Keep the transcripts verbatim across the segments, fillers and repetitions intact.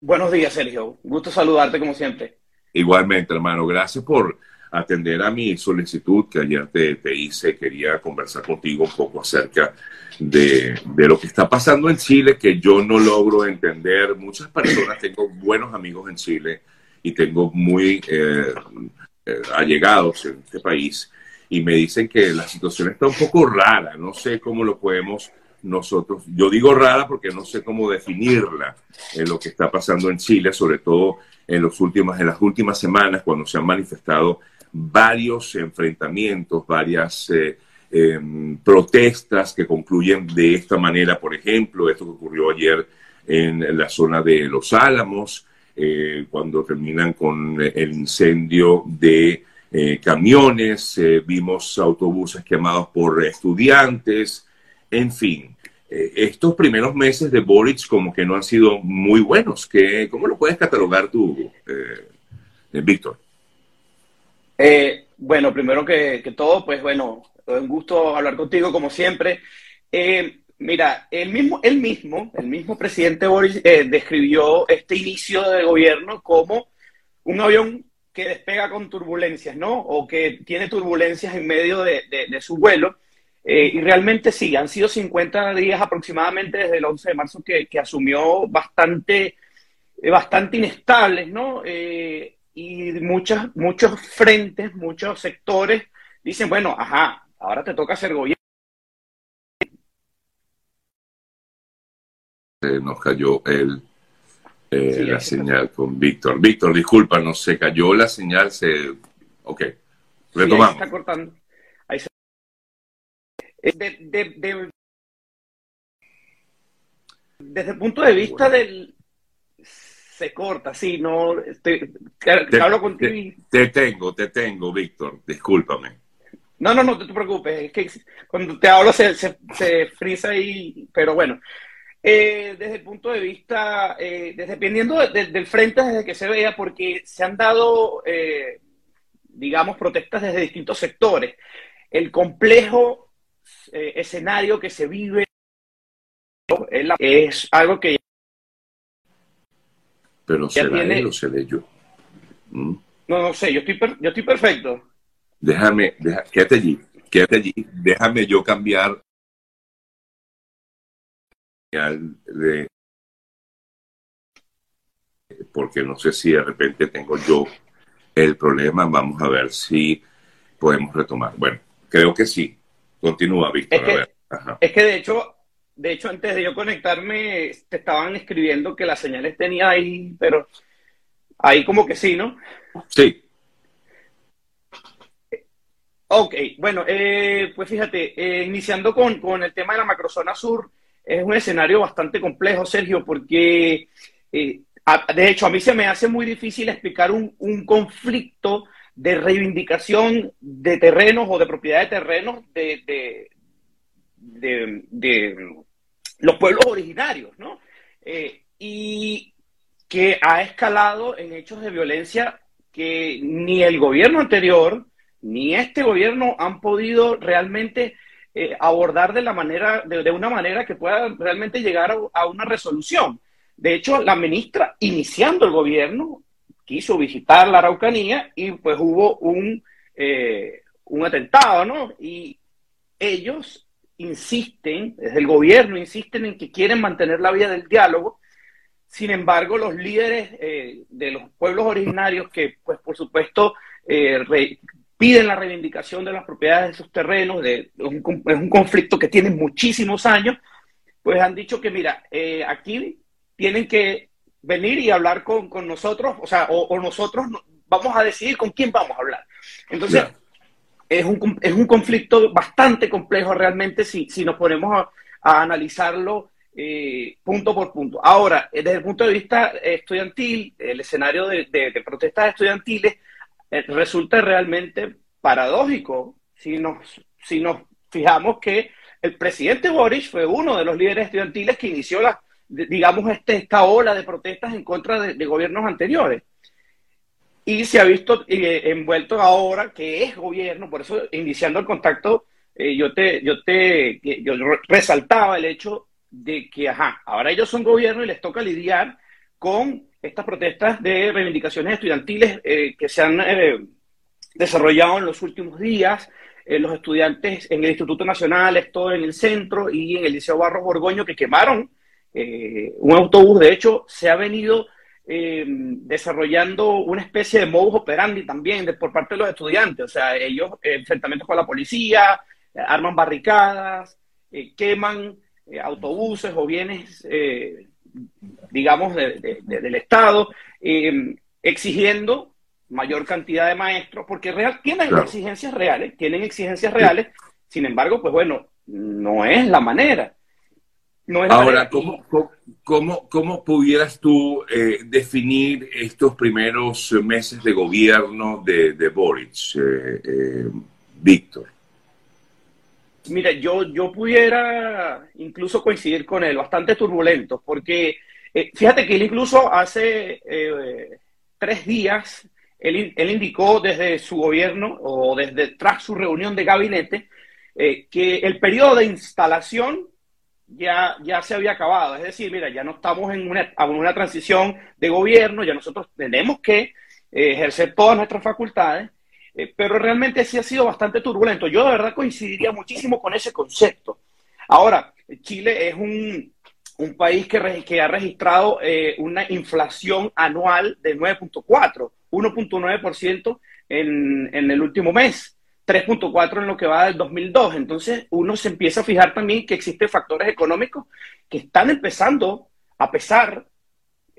Buenos días, Sergio. Gusto saludarte como siempre. Igualmente, hermano. Gracias por atender a mi solicitud que ayer te, te hice. Quería conversar contigo un poco acerca de, de lo que está pasando en Chile, que yo no logro entender. Muchas personas, tengo buenos amigos en Chile y tengo muy eh, eh, allegados en este país y me dicen que la situación está un poco rara. No sé cómo lo podemos... Nosotros, yo digo rara porque no sé cómo definirla, en lo que está pasando en Chile, sobre todo en, los últimos, en las últimas semanas, cuando se han manifestado varios enfrentamientos, varias eh, eh, protestas que concluyen de esta manera. Por ejemplo, esto que ocurrió ayer en la zona de Los Álamos, eh, cuando terminan con el incendio de eh, camiones, eh, vimos autobuses quemados por estudiantes. En fin, eh, estos primeros meses de Boric como que no han sido muy buenos. ¿Qué, ¿Cómo lo puedes catalogar tú, eh, eh, Víctor? Eh, bueno, primero que, que todo, pues bueno, un gusto hablar contigo como siempre. Eh, mira, el mismo, el mismo, el mismo presidente Boric eh, describió este inicio de gobierno como un avión que despega con turbulencias, ¿no? O que tiene turbulencias en medio de, de, de su vuelo. Eh, y realmente sí, han sido cincuenta días aproximadamente desde el once de marzo que, que asumió bastante, bastante inestables, ¿no? Eh, y muchas, muchos frentes, muchos sectores dicen, bueno, ajá, ahora te toca hacer gobierno. Eh, nos cayó el, eh, sí, la señal con Víctor. Víctor, disculpa, nos se cayó la señal. Se... Ok, retomamos. Sí, ahí se está cortando. Ahí se... De, de, de, desde el punto de vista bueno. del se corta, sí, no estoy, te, te hablo contigo te, te tengo, te tengo, Víctor, discúlpame. No, no, no te preocupes, es que cuando te hablo se, se, se frisa ahí, pero bueno, eh, desde el punto de vista, eh, desde, dependiendo de, de, del frente desde que se vea, porque se han dado, eh, digamos, protestas desde distintos sectores. El complejo Eh, escenario que se vive es algo que pero será tiene... él o seré yo ¿Mm? no no sé yo estoy per... yo estoy perfecto déjame deja... quédate allí quédate allí déjame yo cambiar de... porque no sé si de repente tengo yo el problema. Vamos a ver si podemos retomar. Bueno, creo que sí. Continúa, Víctor. Es que, a ver. Ajá. Es que de hecho, de hecho, antes de yo conectarme, te estaban escribiendo que las señales tenía ahí, pero ahí como que sí, ¿no? Sí. Ok, bueno, eh, pues fíjate, eh, iniciando con, con el tema de la macrozona sur, es un escenario bastante complejo, Sergio, porque eh, a, de hecho a mí se me hace muy difícil explicar un, un conflicto de reivindicación de terrenos o de propiedad de terrenos de, de, de, de los pueblos originarios, ¿no? Eh, y que ha escalado en hechos de violencia que ni el gobierno anterior ni este gobierno han podido realmente eh, abordar de, la manera, de, de una manera que pueda realmente llegar a, a una resolución. De hecho, la ministra, iniciando el gobierno, quiso visitar la Araucanía y pues hubo un, eh, un atentado, ¿no? Y ellos insisten, desde el gobierno insisten en que quieren mantener la vía del diálogo. Sin embargo, los líderes eh, de los pueblos originarios que, pues por supuesto, eh, re- piden la reivindicación de las propiedades de sus terrenos, de, es, un, es un conflicto que tiene muchísimos años, pues han dicho que, mira, eh, aquí tienen que venir y hablar con, con nosotros, o sea, o, o nosotros vamos a decidir con quién vamos a hablar. Entonces, yeah. es, un, es un conflicto bastante complejo realmente si, si nos ponemos a, a analizarlo eh, punto por punto. Ahora, desde el punto de vista estudiantil, el escenario de, de, de protestas estudiantiles eh, resulta realmente paradójico si nos, si nos fijamos que el presidente Boric fue uno de los líderes estudiantiles que inició las digamos, este, esta ola de protestas en contra de, de gobiernos anteriores. Y se ha visto eh, envuelto ahora, que es gobierno, por eso iniciando el contacto, eh, yo te yo te yo resaltaba el hecho de que, ajá, ahora ellos son gobierno y les toca lidiar con estas protestas de reivindicaciones estudiantiles eh, que se han eh, desarrollado en los últimos días, eh, los estudiantes en el Instituto Nacional, esto en el centro y en el Liceo Barros Borgoño, que quemaron eh, un autobús. De hecho, se ha venido eh, desarrollando una especie de modus operandi también de, por parte de los estudiantes. O sea, ellos eh, enfrentamientos con la policía, eh, arman barricadas, eh, queman eh, autobuses o bienes eh, digamos, de, de, de, del Estado, eh, exigiendo mayor cantidad de maestros, porque real, tienen claro. exigencias reales, tienen exigencias reales, sin embargo, pues bueno, no es la manera. No es la Ahora, manera. ¿cómo, cómo, cómo pudieras tú eh, definir estos primeros meses de gobierno de, de Boric, eh, eh, Víctor? Mira, yo, yo pudiera incluso coincidir con él, bastante turbulentos, porque eh, fíjate que él incluso hace eh, tres días, él, él indicó desde su gobierno o desde tras su reunión de gabinete eh, que el periodo de instalación ya, ya se había acabado. Es decir, mira, ya no estamos en una, en una transición de gobierno, ya nosotros tenemos que eh, ejercer todas nuestras facultades. Pero realmente sí ha sido bastante turbulento. Yo de verdad coincidiría muchísimo con ese concepto. Ahora, Chile es un, un país que, que ha registrado eh, una inflación anual de nueve punto cuatro, uno punto nueve por ciento en, en el último mes, tres punto cuatro por ciento en lo que va del dos mil dos. Entonces uno se empieza a fijar también que existen factores económicos que están empezando a pesar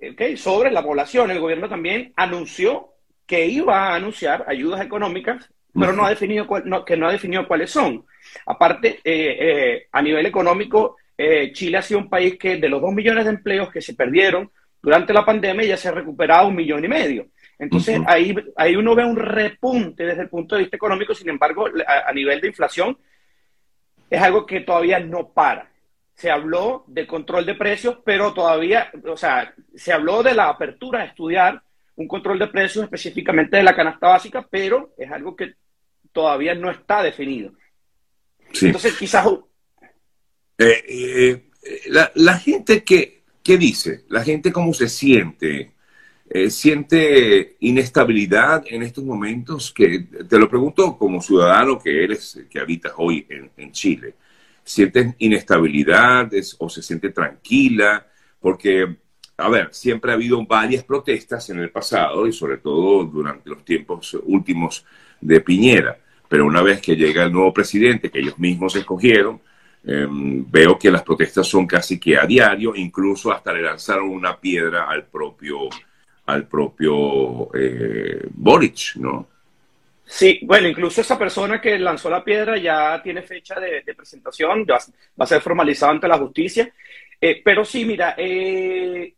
¿okay? sobre la población. El gobierno también anunció que iba a anunciar ayudas económicas, pero no ha definido cual, no, que no ha definido cuáles son. Aparte, eh, eh, a nivel económico, eh, Chile ha sido un país que de los dos millones de empleos que se perdieron durante la pandemia ya se ha recuperado un millón y medio. Entonces, uh-huh. ahí, ahí uno ve un repunte desde el punto de vista económico, sin embargo, a, a nivel de inflación es algo que todavía no para. Se habló de control de precios, pero todavía, o sea, se habló de la apertura a estudiar, un control de precios específicamente de la canasta básica, pero es algo que todavía no está definido. Sí. Entonces quizás... Eh, eh, la, la gente, que, ¿qué dice? ¿La gente cómo se siente? Eh, ¿Siente inestabilidad en estos momentos? Que te lo pregunto como ciudadano que eres, que habitas hoy en, en Chile. ¿Sientes inestabilidad es, o se siente tranquila? Porque... A ver, siempre ha habido varias protestas en el pasado y sobre todo durante los tiempos últimos de Piñera. Pero una vez que llega el nuevo presidente, que ellos mismos escogieron, eh, veo que las protestas son casi que a diario, incluso hasta le lanzaron una piedra al propio, al propio eh, Boric, ¿no? Sí, bueno, incluso esa persona que lanzó la piedra ya tiene fecha de, de presentación, ya va a ser formalizada ante la justicia. Eh, pero sí, mira... Eh...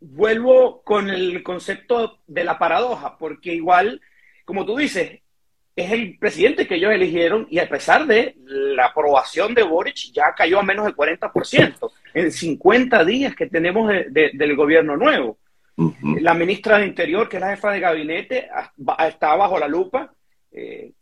Vuelvo con el concepto de la paradoja, porque igual, como tú dices, es el presidente que ellos eligieron y a pesar de la aprobación de Boric ya cayó a menos del cuarenta por ciento en cincuenta días que tenemos de, de, del gobierno nuevo. Uh-huh. La ministra de Interior, que es la jefa de gabinete, está bajo la lupa, eh,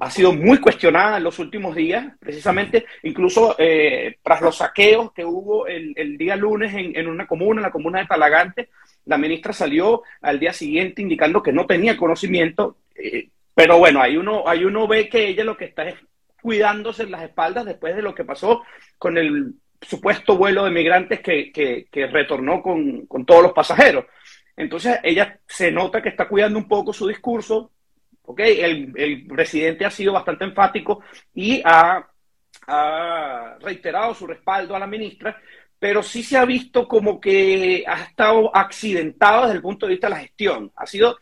ha sido muy cuestionada en los últimos días, precisamente incluso eh, tras los saqueos que hubo el, el día lunes en, en una comuna, en la comuna de Talagante. La ministra salió al día siguiente indicando que no tenía conocimiento, eh, pero bueno, ahí uno, ahí uno ve que ella lo que está es cuidándose en las espaldas después de lo que pasó con el supuesto vuelo de migrantes que, que, que retornó con, con todos los pasajeros. Entonces ella se nota que está cuidando un poco su discurso. Okay. El, el presidente ha sido bastante enfático y ha, ha reiterado su respaldo a la ministra, pero sí se ha visto como que ha estado accidentado desde el punto de vista de la gestión. Ha sido,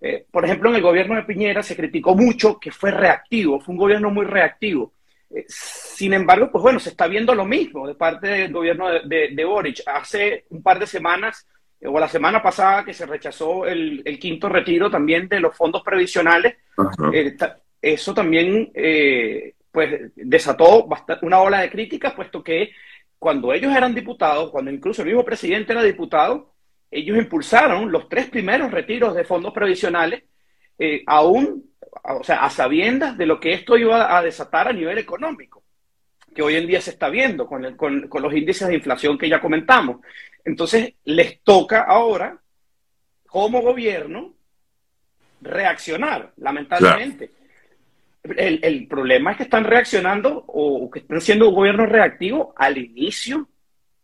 eh, por ejemplo, en el gobierno de Piñera se criticó mucho que fue reactivo, fue un gobierno muy reactivo. Eh, sin embargo, pues bueno, se está viendo lo mismo de parte del gobierno de, de, de Boric. Hace un par de semanas... o la semana pasada que se rechazó el, el quinto retiro también de los fondos previsionales, eh, ta, eso también eh, pues desató una ola de críticas, puesto que cuando ellos eran diputados, cuando incluso el mismo presidente era diputado, ellos impulsaron los tres primeros retiros de fondos previsionales, eh, aún, o sea, a sabiendas de lo que esto iba a desatar a nivel económico, que hoy en día se está viendo con, el, con, con los índices de inflación que ya comentamos. Entonces les toca ahora, como gobierno, reaccionar, lamentablemente. Claro. El, el problema es que están reaccionando o que están siendo un gobierno reactivo al inicio.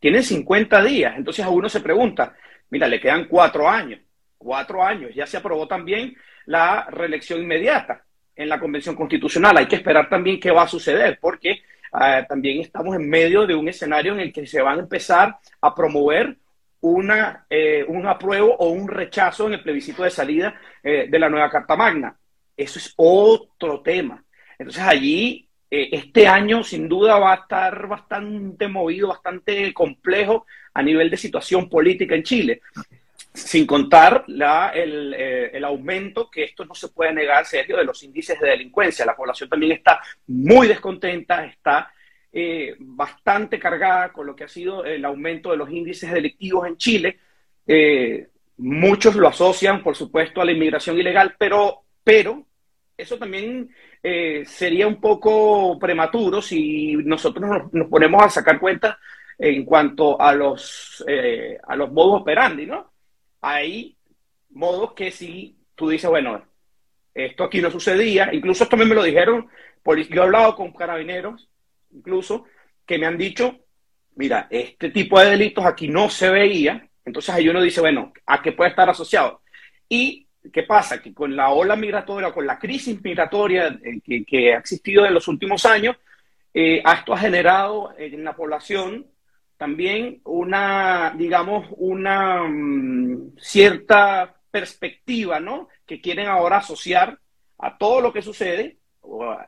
Tienen cincuenta días, entonces a uno se pregunta, mira, le quedan cuatro años, cuatro años, ya se aprobó también la reelección inmediata en la Convención Constitucional, hay que esperar también qué va a suceder, porque uh, también estamos en medio de un escenario en el que se van a empezar a promover una, eh, un apruebo o un rechazo en el plebiscito de salida eh, de la nueva Carta Magna. Eso es otro tema. Entonces allí... Este año sin duda va a estar bastante movido, bastante complejo a nivel de situación política en Chile, sin contar la, el, el aumento, que esto no se puede negar, Sergio, de los índices de delincuencia. La población también está muy descontenta, está eh, bastante cargada con lo que ha sido el aumento de los índices delictivos en Chile. Eh, muchos lo asocian, por supuesto, a la inmigración ilegal, pero... pero eso también eh, sería un poco prematuro si nosotros nos, nos ponemos a sacar cuentas en cuanto a los, eh, a los modos operandi, ¿no? Hay modos que si tú dices, bueno, esto aquí no sucedía, incluso esto también me lo dijeron, yo he hablado con carabineros, incluso, que me han dicho, mira, este tipo de delitos aquí no se veía, entonces ahí uno dice, bueno, ¿a qué puede estar asociado? Y... ¿Qué pasa? Que con la ola migratoria, con la crisis migratoria que, que ha existido en los últimos años, eh, esto ha generado en la población también una, digamos, una um, cierta perspectiva, ¿no? Que quieren ahora asociar a todo lo que sucede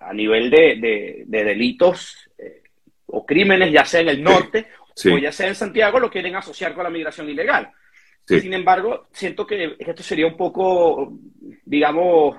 a nivel de, de, de delitos eh, o crímenes, ya sea en el norte sí. Sí. o ya sea en Santiago, lo quieren asociar con la migración ilegal. Sí. Sin embargo, siento que esto sería un poco, digamos,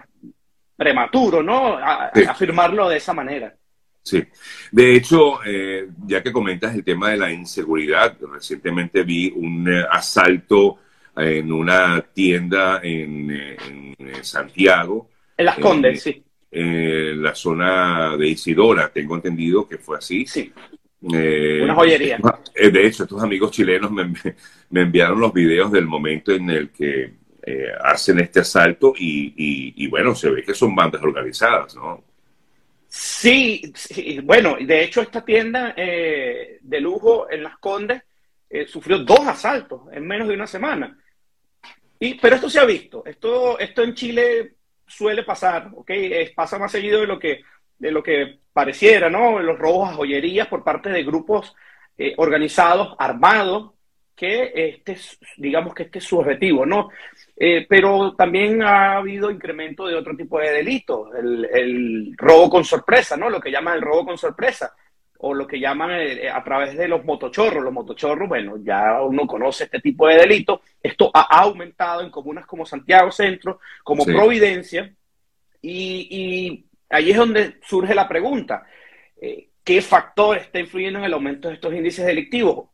prematuro, ¿no? A, sí. Afirmarlo de esa manera. Sí. De hecho, eh, ya que comentas el tema de la inseguridad, recientemente vi un eh, asalto en una tienda en, en, en Santiago. En Las Condes, en, sí. En la zona de Isidora, tengo entendido que fue así. Sí. Eh, Una joyería. De hecho, estos amigos chilenos me, me enviaron los videos del momento en el que eh, hacen este asalto y, y, y bueno, se ve que son bandas organizadas, ¿no? Sí, sí. Bueno, de hecho esta tienda eh, de lujo en Las Condes eh, sufrió dos asaltos en menos de una semana. Y, pero esto se ha visto, esto, esto en Chile suele pasar, ¿ok? Eh, pasa más seguido de lo que... de lo que pareciera, ¿no? Los robos a joyerías por parte de grupos eh, organizados, armados, que este es, digamos que este es su objetivo, ¿no? Eh, pero también ha habido incremento de otro tipo de delitos, el, el robo con sorpresa, ¿no? Lo que llaman el robo con sorpresa, o lo que llaman el, a través de los motochorros. Los motochorros, bueno, ya uno conoce este tipo de delitos. Esto ha aumentado en comunas como Santiago Centro, como sí. Providencia, y... y ahí es donde surge la pregunta, ¿qué factor está influyendo en el aumento de estos índices delictivos?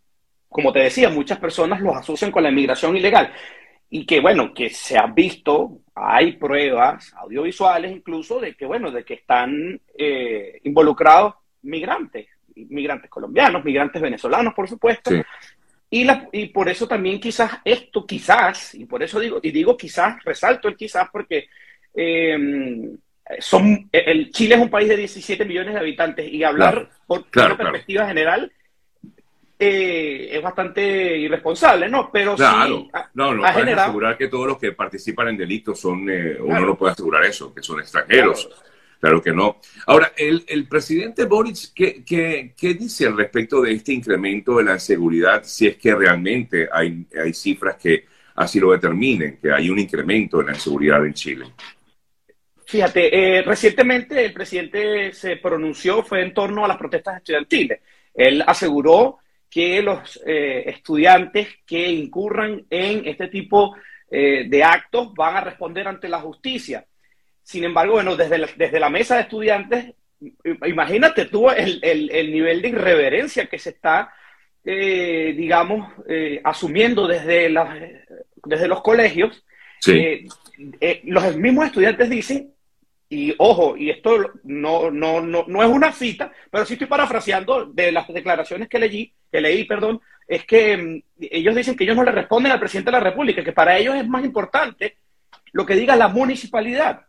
Como te decía, muchas personas los asocian con la inmigración ilegal y que, bueno, que se ha visto, hay pruebas audiovisuales incluso de que, bueno, de que están eh, involucrados migrantes, migrantes colombianos, migrantes venezolanos, por supuesto, sí. y, la, y por eso también quizás esto, quizás, y por eso digo, y digo quizás, resalto el quizás porque... Eh, Son, el Chile es un país de diecisiete millones de habitantes y hablar claro, por claro, una perspectiva claro. general eh, es bastante irresponsable, ¿no? Pero claro, sí ha, no, no ha puedes generado... asegurar que todos los que participan en delitos son, eh, claro. uno no puede asegurar eso, que son extranjeros. Claro, claro que no. Ahora, el, el presidente Boric, ¿qué, qué, qué dice al respecto de este incremento de la inseguridad? Si es que realmente hay, hay cifras que así lo determinen, que hay un incremento de la inseguridad en Chile. Fíjate, eh, recientemente el presidente se pronunció, fue en torno a las protestas estudiantiles. Él aseguró que los eh, estudiantes que incurran en este tipo eh, de actos van a responder ante la justicia. Sin embargo, bueno, desde la, desde la mesa de estudiantes, imagínate tú el, el, el nivel de irreverencia que se está, eh, digamos, eh, asumiendo desde, la, desde los colegios. Sí. Eh, eh, los mismos estudiantes dicen Y ojo, y esto no, no, no, no es una cita, pero sí estoy parafraseando de las declaraciones que leí, que leí, perdón, es que mmm, ellos dicen que ellos no le responden al presidente de la República, que para ellos es más importante lo que diga la municipalidad.